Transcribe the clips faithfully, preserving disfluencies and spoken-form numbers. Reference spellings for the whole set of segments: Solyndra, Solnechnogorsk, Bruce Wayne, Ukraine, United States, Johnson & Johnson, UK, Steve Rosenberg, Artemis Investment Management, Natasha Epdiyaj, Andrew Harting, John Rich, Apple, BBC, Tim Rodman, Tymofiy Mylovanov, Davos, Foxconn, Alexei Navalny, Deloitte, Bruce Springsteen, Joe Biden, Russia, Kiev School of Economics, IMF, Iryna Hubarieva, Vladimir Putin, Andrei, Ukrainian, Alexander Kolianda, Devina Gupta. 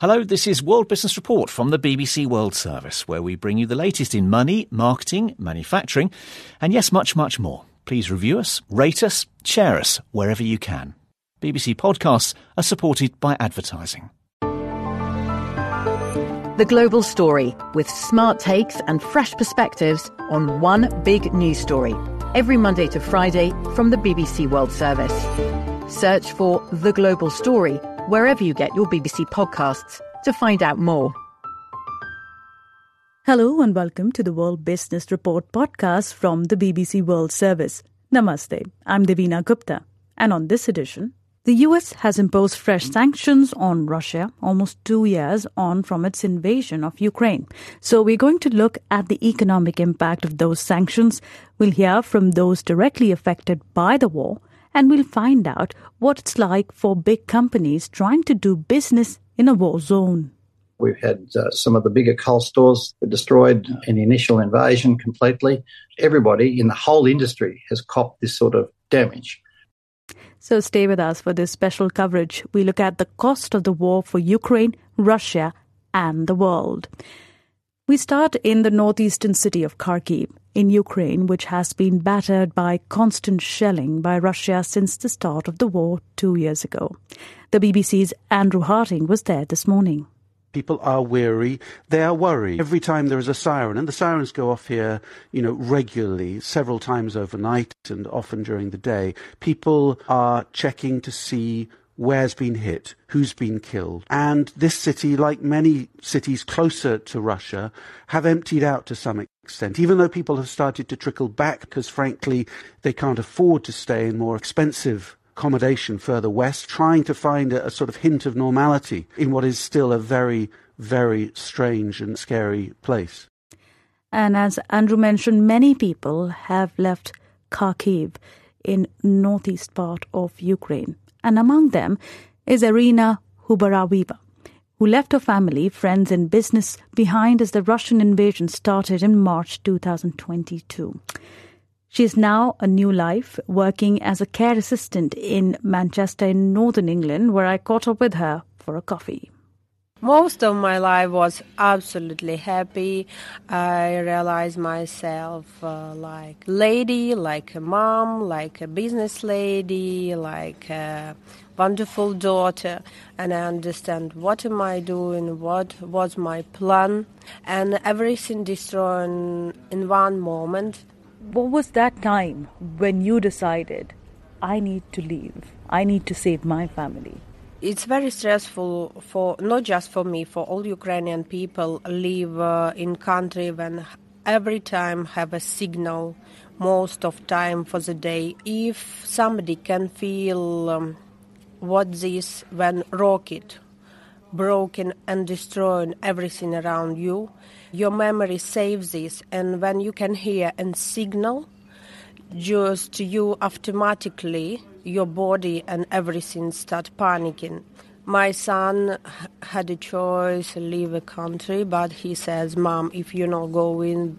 Hello, this is World Business Report from the B B C World Service, where we bring you the latest in money, marketing, manufacturing, and yes, much, much more. Please review us, rate us, share us wherever you can. B B C podcasts are supported by advertising. The Global Story, with smart takes and fresh perspectives on one big news story, every Monday to Friday from the B B C World Service. Search for The Global Story wherever you get your B B C podcasts to find out more. Hello and welcome to the World Business Report podcast from the B B C World Service. Namaste, I'm Devina Gupta. And on this edition, the U S has imposed fresh sanctions on Russia almost two years on from its invasion of Ukraine. So we're going to look at the economic impact of those sanctions. We'll hear from those directly affected by the war, and we'll find out what it's like for big companies trying to do business in a war zone. We've had uh, some of the bigger coal stores destroyed in the initial invasion completely. Everybody in the whole industry has copped this sort of damage. So stay with us for this special coverage. We look at the cost of the war for Ukraine, Russia, and the world. We start in the northeastern city of Kharkiv, in Ukraine, which has been battered by constant shelling by Russia since the start of the war two years ago. The B B C's Andrew Harting was there this morning. People are weary. They are worried. Every time there is a siren, and the sirens go off here, you know, regularly, several times overnight and often during the day, people are checking to see where's been hit, who's been killed. And this city, like many cities closer to Russia, have emptied out to some extent, even though people have started to trickle back because, frankly, they can't afford to stay in more expensive accommodation further west, trying to find a, a sort of hint of normality in what is still a very, very strange and scary place. And as Andrew mentioned, many people have left Kharkiv in northeast part of Ukraine. And among them is Iryna Hubarieva, who left her family, friends and business behind as the Russian invasion started in March twenty twenty-two. She is now a new life, working as a care assistant in Manchester in northern England, where I caught up with her for a coffee. Most of my life was absolutely happy. I realized myself uh, like lady, like a mom, like a business lady, like a wonderful daughter. And I understand what am I doing, what was my plan, and everything destroyed in one moment. What was that time when you decided, I need to leave, I need to save my family? It's very stressful for not just for me, for all Ukrainian people live uh, in country when every time have a signal most of time for the day. If somebody can feel um, what this when rocket broken and destroying everything around you, your memory saves this, and when you can hear and signal just to you automatically, your body and everything start panicking. My son had a choice to leave the country, but he says, Mom, if you're not going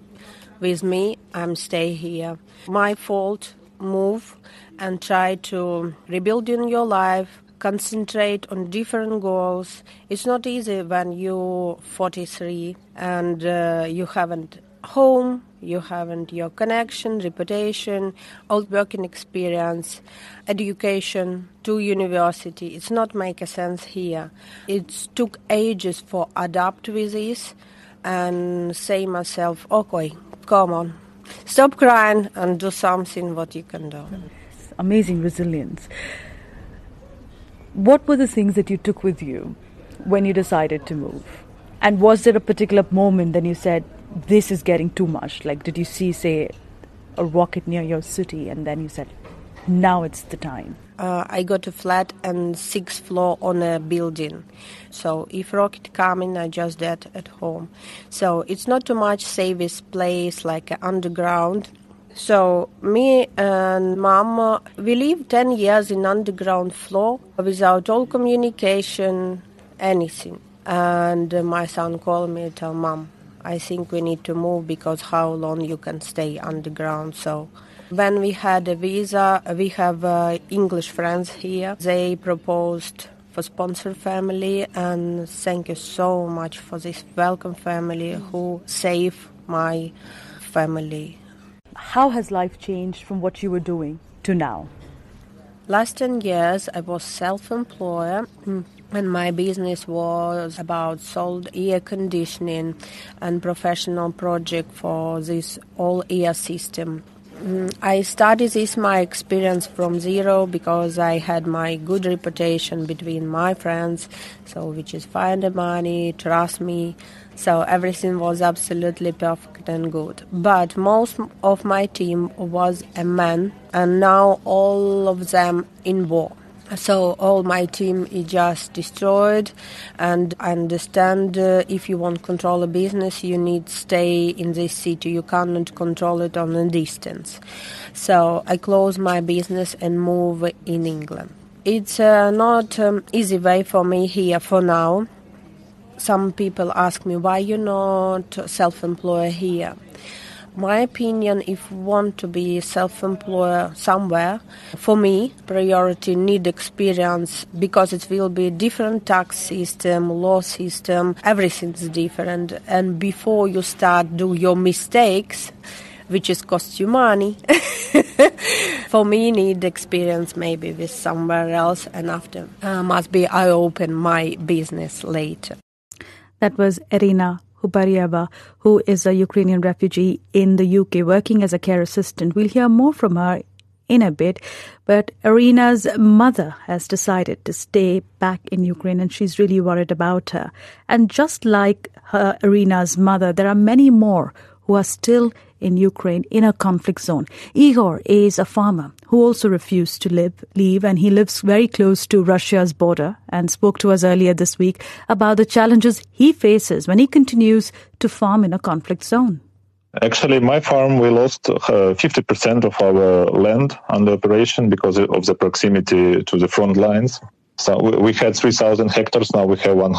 with me, I'm stay here. My fault, move and try to rebuild in your life, concentrate on different goals. It's not easy when you're forty-three and uh, you haven't home, you haven't your connection, reputation, old working experience, education to university. It's not make a sense here. It took ages for adapt with this and say myself, okay, come on, stop crying and do something what you can do. Amazing resilience. What were the things that you took with you when you decided to move? And was there a particular moment then you said, this is getting too much? Like, did you see, say, a rocket near your city and then you said, now it's the time? Uh, I got a flat and sixth floor on a building. So if rocket coming, I just dead at home. So it's not too much safest place, like underground. So me and Mom, we lived ten years in underground floor without all communication, anything. And my son called me and told Mom, I think we need to move because how long you can stay underground. So when we had a visa, we have uh, English friends here. They proposed for sponsor family, and thank you so much for this welcome family who saved my family. How has life changed from what you were doing to now? Last ten years I was self-employed and my business was about sold air conditioning and professional project for this all air system. I started this my experience from zero because I had my good reputation between my friends, so which is find the money, trust me, so everything was absolutely perfect and good. But most of my team was a man, and now all of them in war. So all my team is just destroyed, and I understand uh, if you want to control a business, you need to stay in this city. You cannot control it on a distance. So I close my business and move in England. It's uh, not an um, easy way for me here for now. Some people ask me, why you not self-employed here? My opinion, if you want to be self-employed somewhere, for me, priority need experience, because it will be different tax system, law system, everything's different. And before you start do your mistakes, which is cost you money, for me need experience maybe with somewhere else, and after uh, must be I open my business later. That was Iryna Hubarieva, who is a Ukrainian refugee in the U K, working as a care assistant. We'll hear more from her in a bit, but Irina's mother has decided to stay back in Ukraine, and she's really worried about her. And just like her, Irina's mother, there are many more who are still in Ukraine in a conflict zone. Igor is a farmer who also refused to live, leave, and he lives very close to Russia's border and spoke to us earlier this week about the challenges he faces when he continues to farm in a conflict zone. Actually, my farm, we lost uh, fifty percent of our land under operation because of the proximity to the front lines. So we had three thousand hectares, now we have fifteen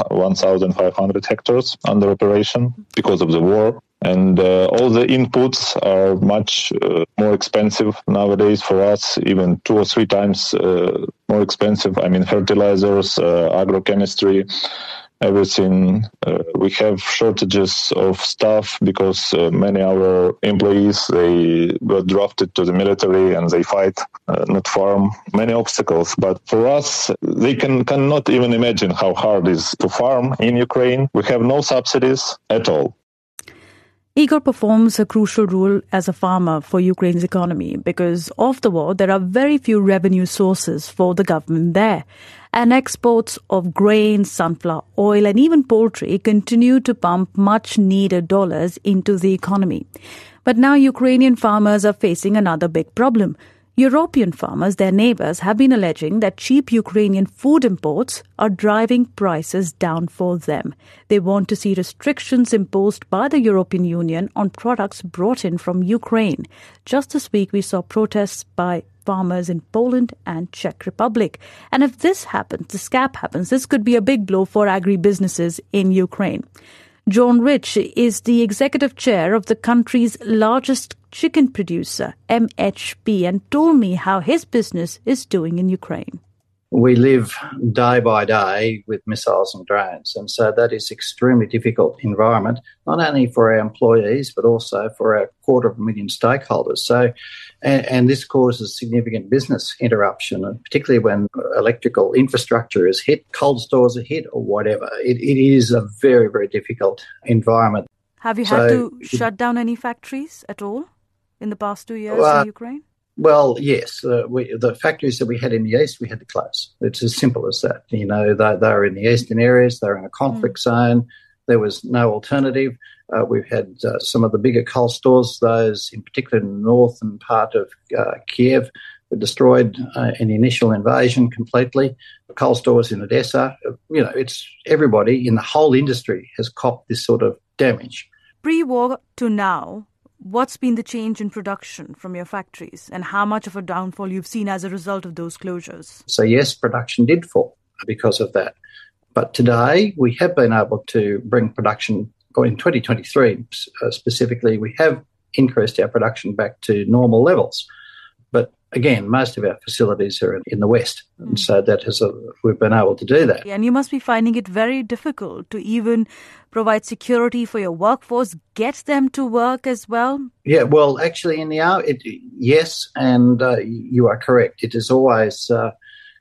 hundred hectares under operation because of the war. And uh, all the inputs are much uh, more expensive nowadays for us, even two or three times uh, more expensive. I mean, fertilizers, uh, agrochemistry, everything. Uh, we have shortages of staff because uh, many of our employees, they were drafted to the military and they fight, uh, not farm. Many obstacles. But for us, they can cannot even imagine how hard it is to farm in Ukraine. We have no subsidies at all. Igor performs a crucial role as a farmer for Ukraine's economy because of the war, there are very few revenue sources for the government there. And exports of grain, sunflower oil and even poultry continue to pump much-needed dollars into the economy. But now Ukrainian farmers are facing another big problem. European farmers, their neighbours, have been alleging that cheap Ukrainian food imports are driving prices down for them. They want to see restrictions imposed by the European Union on products brought in from Ukraine. Just this week, we saw protests by farmers in Poland and Czech Republic. And if this happens, this gap happens, this could be a big blow for agribusinesses in Ukraine. John Rich is the executive chair of the country's largest chicken producer, M H P, and told me how his business is doing in Ukraine. We live day by day with missiles and drones, and so that is extremely difficult environment, not only for our employees, but also for our quarter of a million stakeholders. So, and, and this causes significant business interruption, and particularly when electrical infrastructure is hit, cold stores are hit, or whatever. It, it is a very, very difficult environment. Have you had so, to shut down any factories at all in the past two years well, in Ukraine? Well, yes. Uh, we, the factories that we had in the east, we had to close. It's as simple as that. You know, they, they were in the eastern areas. They were in a conflict mm. zone. There was no alternative. Uh, we've had uh, some of the bigger coal stores, those in particular in the northern part of uh, Kiev, were destroyed uh, in the initial invasion completely. The coal stores in Odessa, you know, it's everybody in the whole industry has copped this sort of damage. Pre-war to now, what's been the change in production from your factories and how much of a downfall you've seen as a result of those closures? So yes, production did fall because of that. But today we have been able to bring production, or in twenty twenty-three specifically, we have increased our production back to normal levels. But again, most of our facilities are in the West. And so that is a, we've been able to do that. Yeah, and you must be finding it very difficult to even provide security for your workforce, get them to work as well. Yeah, well, actually, in the hour, it, yes, and uh, you are correct. It is always uh,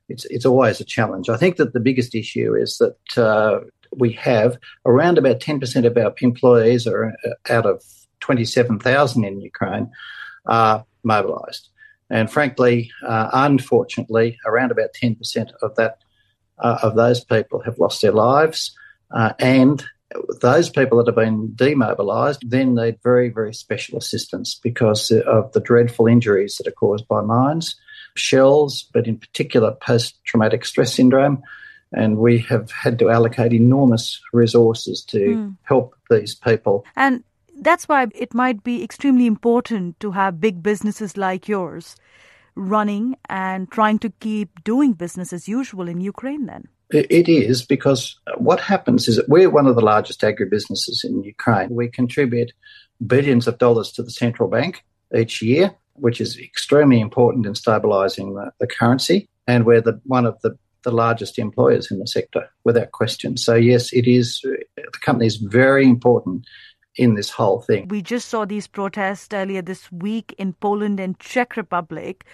it's it's always a challenge. I think that the biggest issue is that uh, we have around about ten percent of our employees are out of twenty-seven thousand in Ukraine are mobilised. And frankly, uh, unfortunately, around about ten percent of that uh, of those people have lost their lives. Uh, and those people that have been demobilised then need very, very special assistance because of the dreadful injuries that are caused by mines, shells, but in particular post-traumatic stress syndrome. And we have had to allocate enormous resources to mm. help these people. And that's why it might be extremely important to have big businesses like yours running and trying to keep doing business as usual in Ukraine then. It is, because what happens is that we're one of the largest agribusinesses in Ukraine. We contribute billions of dollars to the central bank each year, which is extremely important in stabilising the, the currency. And we're the, one of the, the largest employers in the sector, without question. So, yes, it is. The company is very important in this whole thing. We just saw these protests earlier this week in Poland and Czech Republic.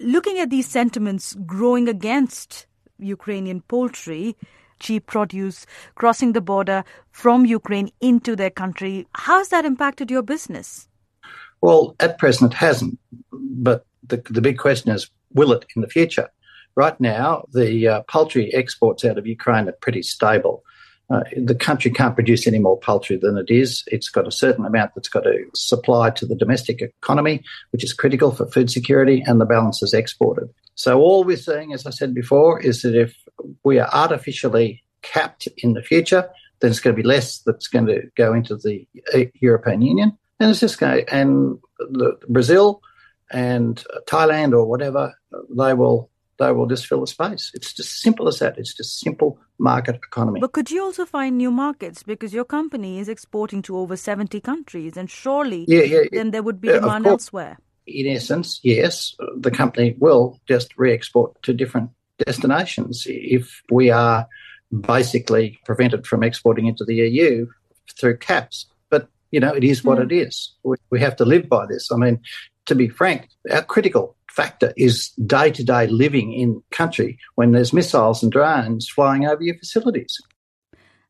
Looking at these sentiments growing against Ukrainian poultry, cheap produce, crossing the border from Ukraine into their country, how has that impacted your business? Well, at present it hasn't. But the, the big question is, will it in the future? Right now, the uh, poultry exports out of Ukraine are pretty stable. Uh, the country can't produce any more poultry than it is. It's got a certain amount that's got to supply to the domestic economy, which is critical for food security, and the balance is exported. So all we're seeing, as I said before, is that if we are artificially capped in the future, then it's going to be less that's going to go into the European Union. And it's just going to, and the, Brazil and Thailand or whatever, they will... they will just fill the space. It's just simple as that. It's just simple market economy. But could you also find new markets? Because your company is exporting to over seventy countries, and surely yeah, yeah, then there would be yeah, demand elsewhere. In essence, yes, the company will just re-export to different destinations. If we are basically prevented from exporting into the E U through caps, but, you know, it is what mm. it is. We have to live by this. I mean, to be frank, our critical factor is day-to-day living in country when there's missiles and drones flying over your facilities.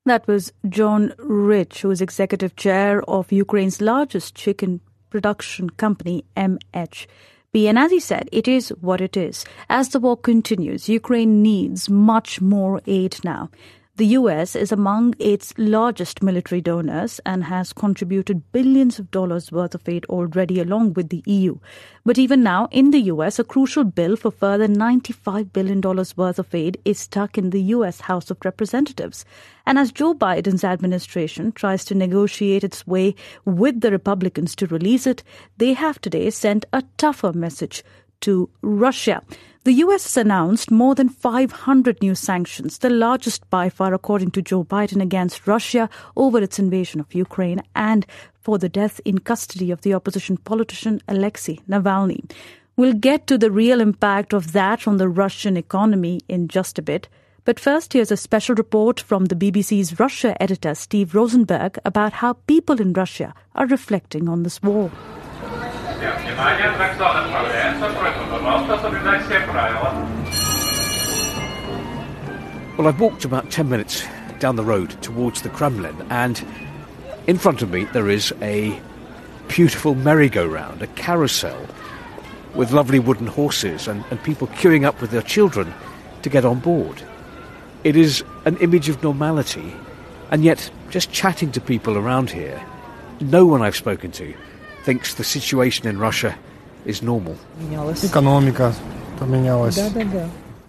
That was John Rich, who is executive chair of Ukraine's largest chicken production company, M H P. And as he said, it is what it is. As the war continues, Ukraine needs much more aid now. The U S is among its largest military donors and has contributed billions of dollars worth of aid already, along with the E U. But even now, in the U S, a crucial bill for further ninety-five billion dollars worth of aid is stuck in the U S House of Representatives. And as Joe Biden's administration tries to negotiate its way with the Republicans to release it, they have today sent a tougher message to Russia. The U S has announced more than five hundred new sanctions, the largest by far, according to Joe Biden, against Russia over its invasion of Ukraine and for the death in custody of the opposition politician Alexei Navalny. We'll get to the real impact of that on the Russian economy in just a bit. But first, here's a special report from the B B C's Russia editor, Steve Rosenberg, about how people in Russia are reflecting on this war. Well, I've walked about ten minutes down the road towards the Kremlin, and in front of me there is a beautiful merry-go-round, a carousel with lovely wooden horses and, and people queuing up with their children to get on board. It is an image of normality, and yet just chatting to people around here, no one I've spoken to thinks the situation in Russia is normal.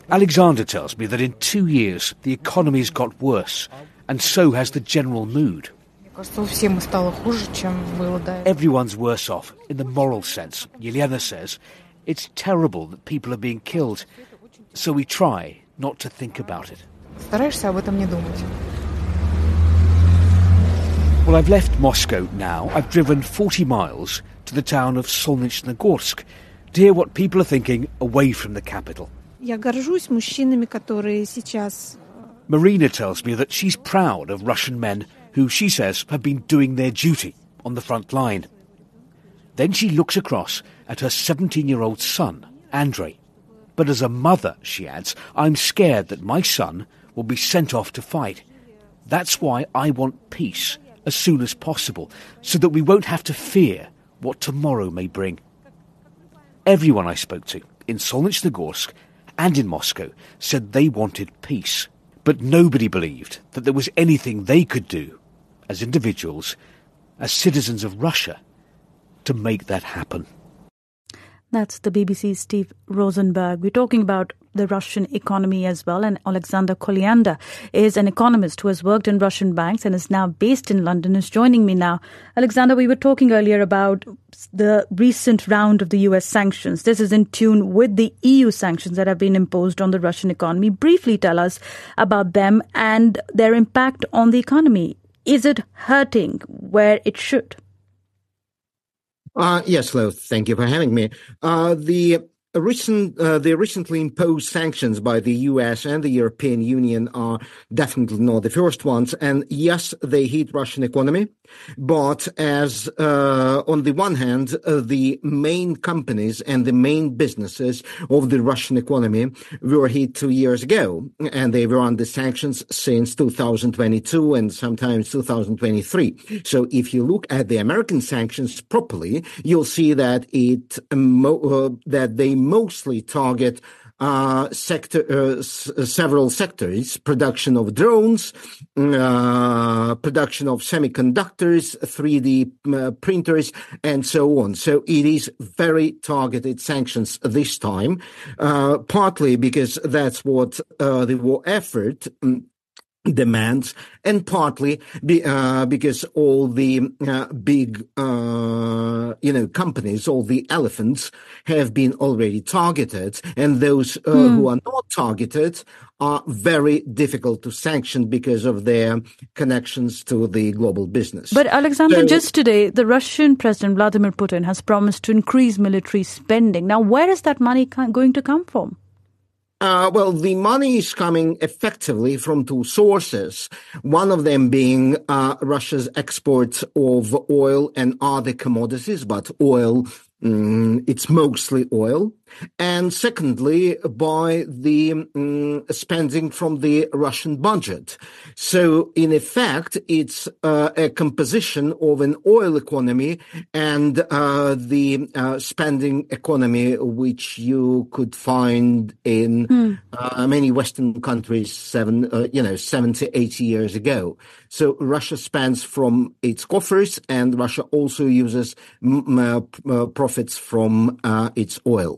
Alexander tells me that in two years the economy's got worse, and so has the general mood. Everyone's worse off in the moral sense. Yelena says it's terrible that people are being killed, so we try not to think about it. Well, I've left Moscow now. I've driven forty miles to the town of Solnechnogorsk, to hear what people are thinking away from the capital. Marina tells me that she's proud of Russian men who, she says, have been doing their duty on the front line. Then she looks across at her seventeen-year-old son, Andrei. But as a mother, she adds, I'm scared that my son will be sent off to fight. That's why I want peace as soon as possible, so that we won't have to fear what tomorrow may bring. Everyone I spoke to in Solnechnogorsk and in Moscow said they wanted peace, but nobody believed that there was anything they could do as individuals, as citizens of Russia, to make that happen. That's the B B C's Steve Rosenberg. We're talking about the Russian economy as well, and Alexander Kolianda is an economist who has worked in Russian banks and is now based in London, is joining me now. Alexander, we were talking earlier about the recent round of the U S sanctions. This is in tune with the E U sanctions that have been imposed on the Russian economy. Briefly tell us about them and their impact on the economy. Is it hurting where it should? Uh, yes, Lo, thank you for having me. Uh, the recent, uh, the recently imposed sanctions by the U S and the European Union are definitely not the first ones. And yes, they hit Russian economy. But as uh, on the one hand, uh, the main companies and the main businesses of the Russian economy were hit two years ago, and they were under sanctions since two thousand twenty-two and sometimes two thousand twenty-three. So if you look at the American sanctions properly, you'll see that it mo- uh, that they mostly target Uh, sector, uh, s- several sectors, production of drones, uh, production of semiconductors, three D uh, printers, and so on. So it is very targeted sanctions this time, uh, partly because that's what uh, the war effort um, demands, and partly be, uh, because all the uh, big, uh, you know, companies, all the elephants have been already targeted, and those uh, mm. who are not targeted are very difficult to sanction because of their connections to the global business. But Alexander, so, just today, the Russian President Vladimir Putin has promised to increase military spending. Now, where is that money going to come from? Uh, well, the money is coming effectively from two sources, one of them being uh, Russia's exports of oil and other commodities, but oil, um, it's mostly oil. And secondly, by the um, spending from the Russian budget. So in effect, it's uh, a composition of an oil economy and uh, the uh, spending economy, which you could find in mm. uh, many Western countries seven, uh, you know, seventy, eighty years ago. So Russia spends from its coffers, and Russia also uses m- m- uh, profits from uh, its oil.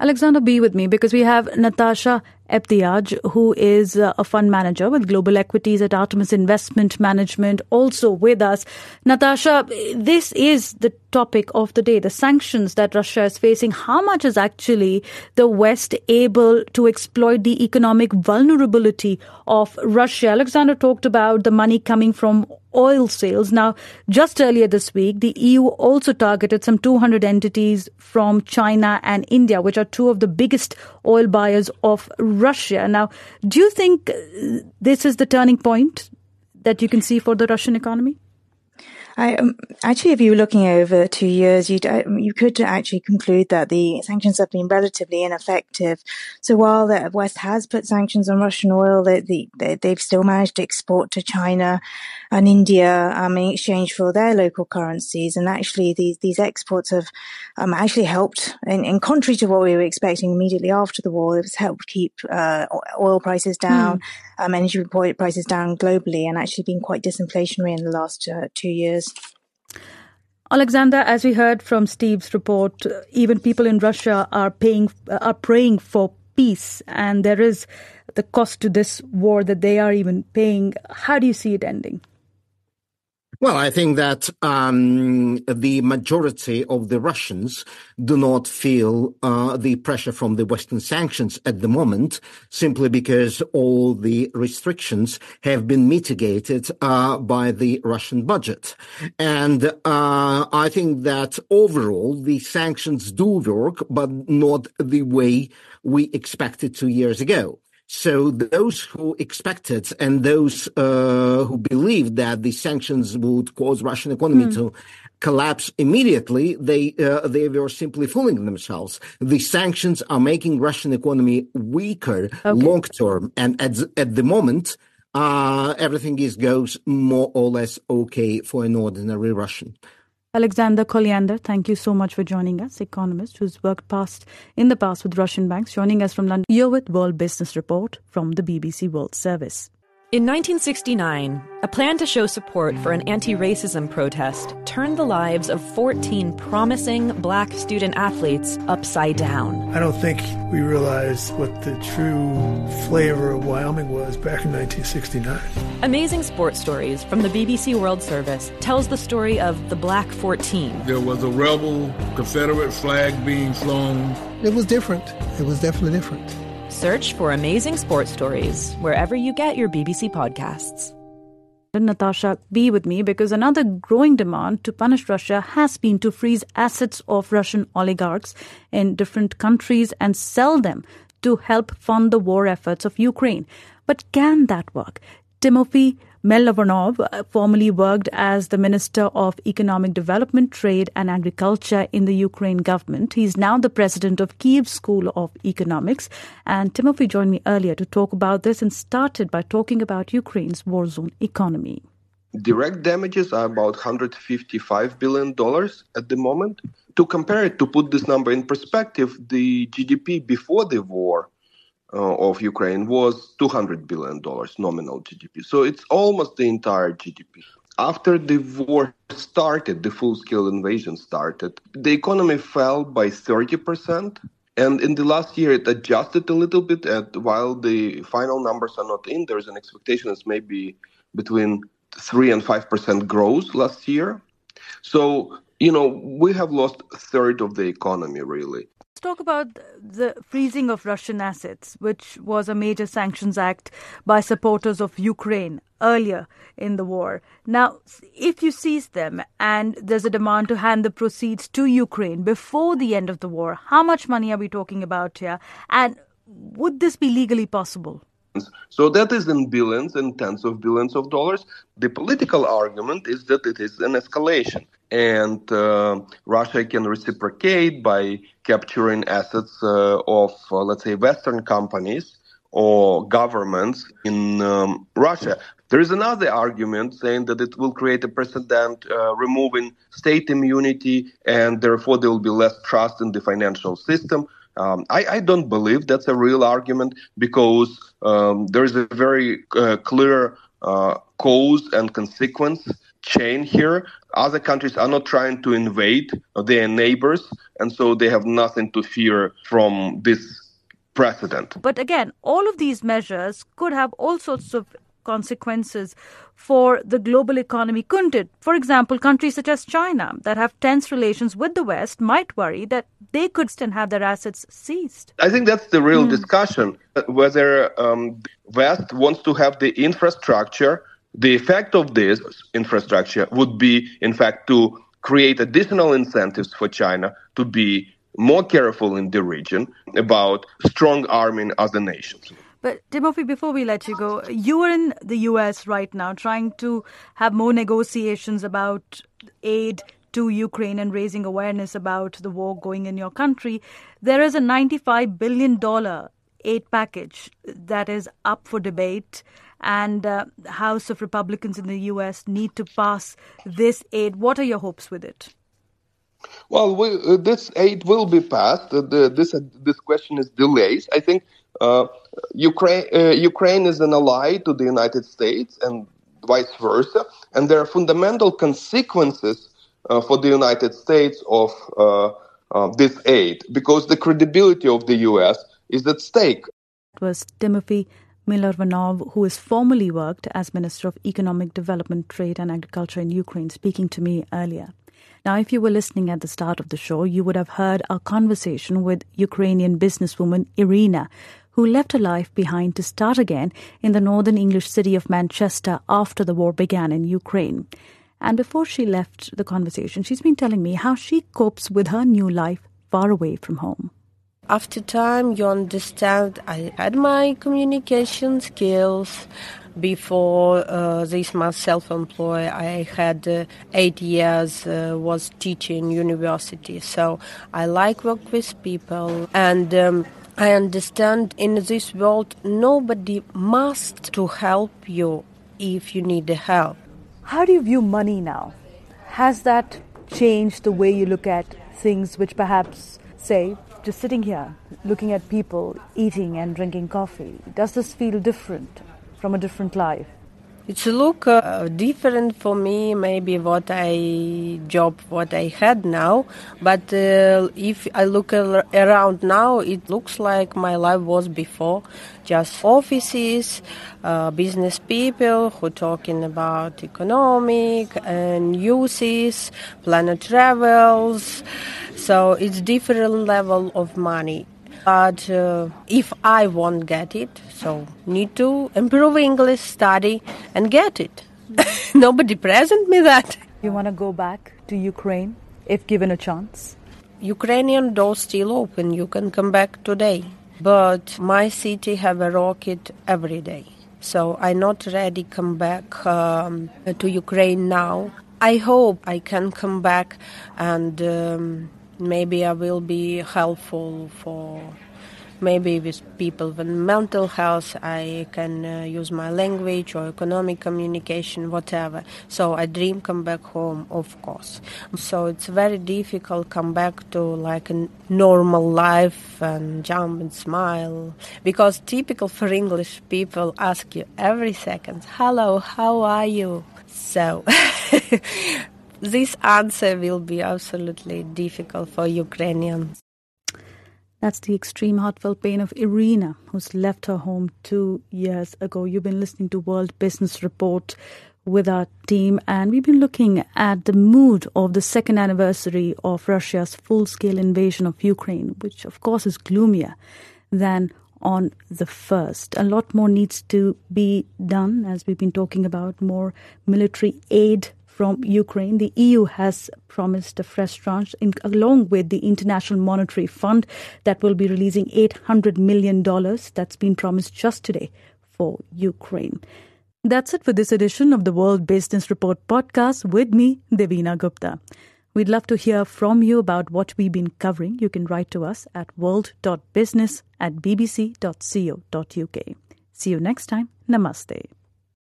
Alexander, be with me because we have Natasha Epdiyaj, who is a fund manager with global equities at Artemis Investment Management, also with us. Natasha, this is the topic of the day, the sanctions that Russia is facing. How much is actually the West able to exploit the economic vulnerability of Russia? Alexander talked about the money coming from oil sales. Now, just earlier this week, the E U also targeted some two hundred entities from China and India, which are two of the biggest oil buyers of Russia. Now, do you think this is the turning point that you can see for the Russian economy? I, um, actually, if you were looking over two years, you'd, uh, you could actually conclude that the sanctions have been relatively ineffective. So while the West has put sanctions on Russian oil, they, they, they've still managed to export to China and India um, in exchange for their local currencies. And actually, these, these exports have um, actually helped, and, and contrary to what we were expecting immediately after the war, it's helped keep uh, oil prices down, mm. um, energy prices down globally, and actually been quite disinflationary in the last uh, two years. Alexander, as we heard from Steve's report, even people in Russia are paying, are praying for peace, and there is the cost to this war that they are even paying. How do you see it ending? Well, I think that um, the majority of the Russians do not feel uh, the pressure from the Western sanctions at the moment, simply because all the restrictions have been mitigated uh, by the Russian budget. And uh, I think that overall the sanctions do work, but not the way we expected two years ago. So those who expected and those uh, who believed that the sanctions would cause Russian economy mm. to collapse immediately, they uh, they were simply fooling themselves. The sanctions are making Russian economy weaker okay. long term, and at at the moment, uh, everything is goes more or less okay for an ordinary Russian. Alexander Kolianda, thank you so much for joining us, economist who's worked past in the past with Russian banks, joining us from London. You're with World Business Report from the B B C World Service. In nineteen sixty-nine, a plan to show support for an anti-racism protest turned the lives of fourteen promising black student athletes upside down. I don't think we realized what the true flavor of Wyoming was back in nineteen sixty-nine. Amazing Sports Stories from the B B C World Service tells the story of the Black fourteen. There was a rebel Confederate flag being flown. It was different. It was definitely different. Search for Amazing Sports Stories wherever you get your B B C podcasts. Natasha, be with me, because another growing demand to punish Russia has been to freeze assets of Russian oligarchs in different countries and sell them to help fund the war efforts of Ukraine. But can that work? Tymofiy Mylovanov formerly worked as the Minister of Economic Development, Trade and Agriculture in the Ukraine government. He's now the president of Kiev School of Economics. And Tymofiy joined me earlier to talk about this and started by talking about Ukraine's warzone economy. Direct damages are about one hundred fifty-five billion dollars at the moment. To compare it, to put this number in perspective, the G D P before the war Uh, of Ukraine was two hundred billion dollars nominal G D P. So it's almost the entire G D P. After the war started, the full-scale invasion started, the economy fell by thirty percent. And in the last year, it adjusted a little bit. At, while the final numbers are not in, there's an expectation it's maybe between three and five percent growth last year. So, you know, we have lost a third of the economy, really. Talk about the freezing of Russian assets, which was a major sanctions act by supporters of Ukraine earlier in the war. Now, if you seize them and there's a demand to hand the proceeds to Ukraine before the end of the war, how much money are we talking about here? And would this be legally possible? So that is in billions and tens of billions of dollars. The political argument is that it is an escalation, and uh, Russia can reciprocate by capturing assets uh, of, uh, let's say, Western companies or governments in um, Russia. There is another argument saying that it will create a precedent, uh, removing state immunity, and therefore there will be less trust in the financial system. Um, I, I don't believe that's a real argument, because um, there is a very uh, clear uh, cause and consequence chain here. Other countries are not trying to invade their neighbors, and so they have nothing to fear from this precedent. But again, all of these measures could have all sorts of consequences for the global economy, couldn't it? For example, countries such as China that have tense relations with the West might worry that they could still have their assets seized. I think that's the real mm. discussion, whether um, the West wants to have the infrastructure. The effect of this infrastructure would be, in fact, to create additional incentives for China to be more careful in the region about strong arming other nations. But Tymofiy, before we let you go, you are in the U S right now trying to have more negotiations about aid to Ukraine and raising awareness about the war going in your country. There is a ninety-five billion dollars aid package that is up for debate, and uh, House of Republicans in the U S need to pass this aid. What are your hopes with it? Well, we, uh, this aid will be passed. Uh, the, this uh, this question is delays. I think uh, Ukraine uh, Ukraine is an ally to the United States and vice versa, and there are fundamental consequences uh, for the United States of uh, uh, this aid, because the credibility of the U S is at stake. It was Tymofiy Mylovanov, who has formerly worked as Minister of Economic Development, Trade and Agriculture in Ukraine, speaking to me earlier. Now, if you were listening at the start of the show, you would have heard our conversation with Ukrainian businesswoman Iryna, who left her life behind to start again in the northern English city of Manchester after the war began in Ukraine. And before she left the conversation, she's been telling me how she copes with her new life far away from home. After time, you understand, I had my communication skills. Before uh, this month self-employed, I had uh, eight years uh, was teaching university. So I like work with people. And um, I understand in this world, nobody must to help you if you need the help. How do you view money now? Has that changed the way you look at things which perhaps, say, just sitting here, looking at people, eating and drinking coffee? Does this feel different? From a different life? It's look uh, different for me, maybe what I job, what I had now. But uh, if I look al- around now, it looks like my life was before. Just offices, uh, business people who talking about economic and uses, planet travels. So it's different level of money. But uh, if I won't get it, so need to improve English, study, and get it. Nobody present me that. You want to go back to Ukraine if given a chance? Ukrainian doors still open. You can come back today. But my city have a rocket every day. So I'm not ready come back um, to Ukraine now. I hope I can come back and... Um, Maybe I will be helpful for, maybe with people with mental health, I can uh, use my language or economic communication, whatever. So I dream come back home, of course. So it's very difficult come back to like a normal life and jump and smile. Because typical for English people ask you every second, hello, how are you? So... This answer will be absolutely difficult for Ukrainians. That's the extreme heartfelt pain of Iryna, who's left her home two years ago. You've been listening to World Business Report with our team, and we've been looking at the mood of the second anniversary of Russia's full-scale invasion of Ukraine, which, of course, is gloomier than on the first. A lot more needs to be done, as we've been talking about, more military aid from Ukraine. The E U has promised a fresh tranche in, along with the International Monetary Fund that will be releasing eight hundred million dollars that's been promised just today for Ukraine. That's it for this edition of the World Business Report podcast with me, Devina Gupta. We'd love to hear from you about what we've been covering. You can write to us at world dot business at b b c dot co dot u k. See you next time. Namaste.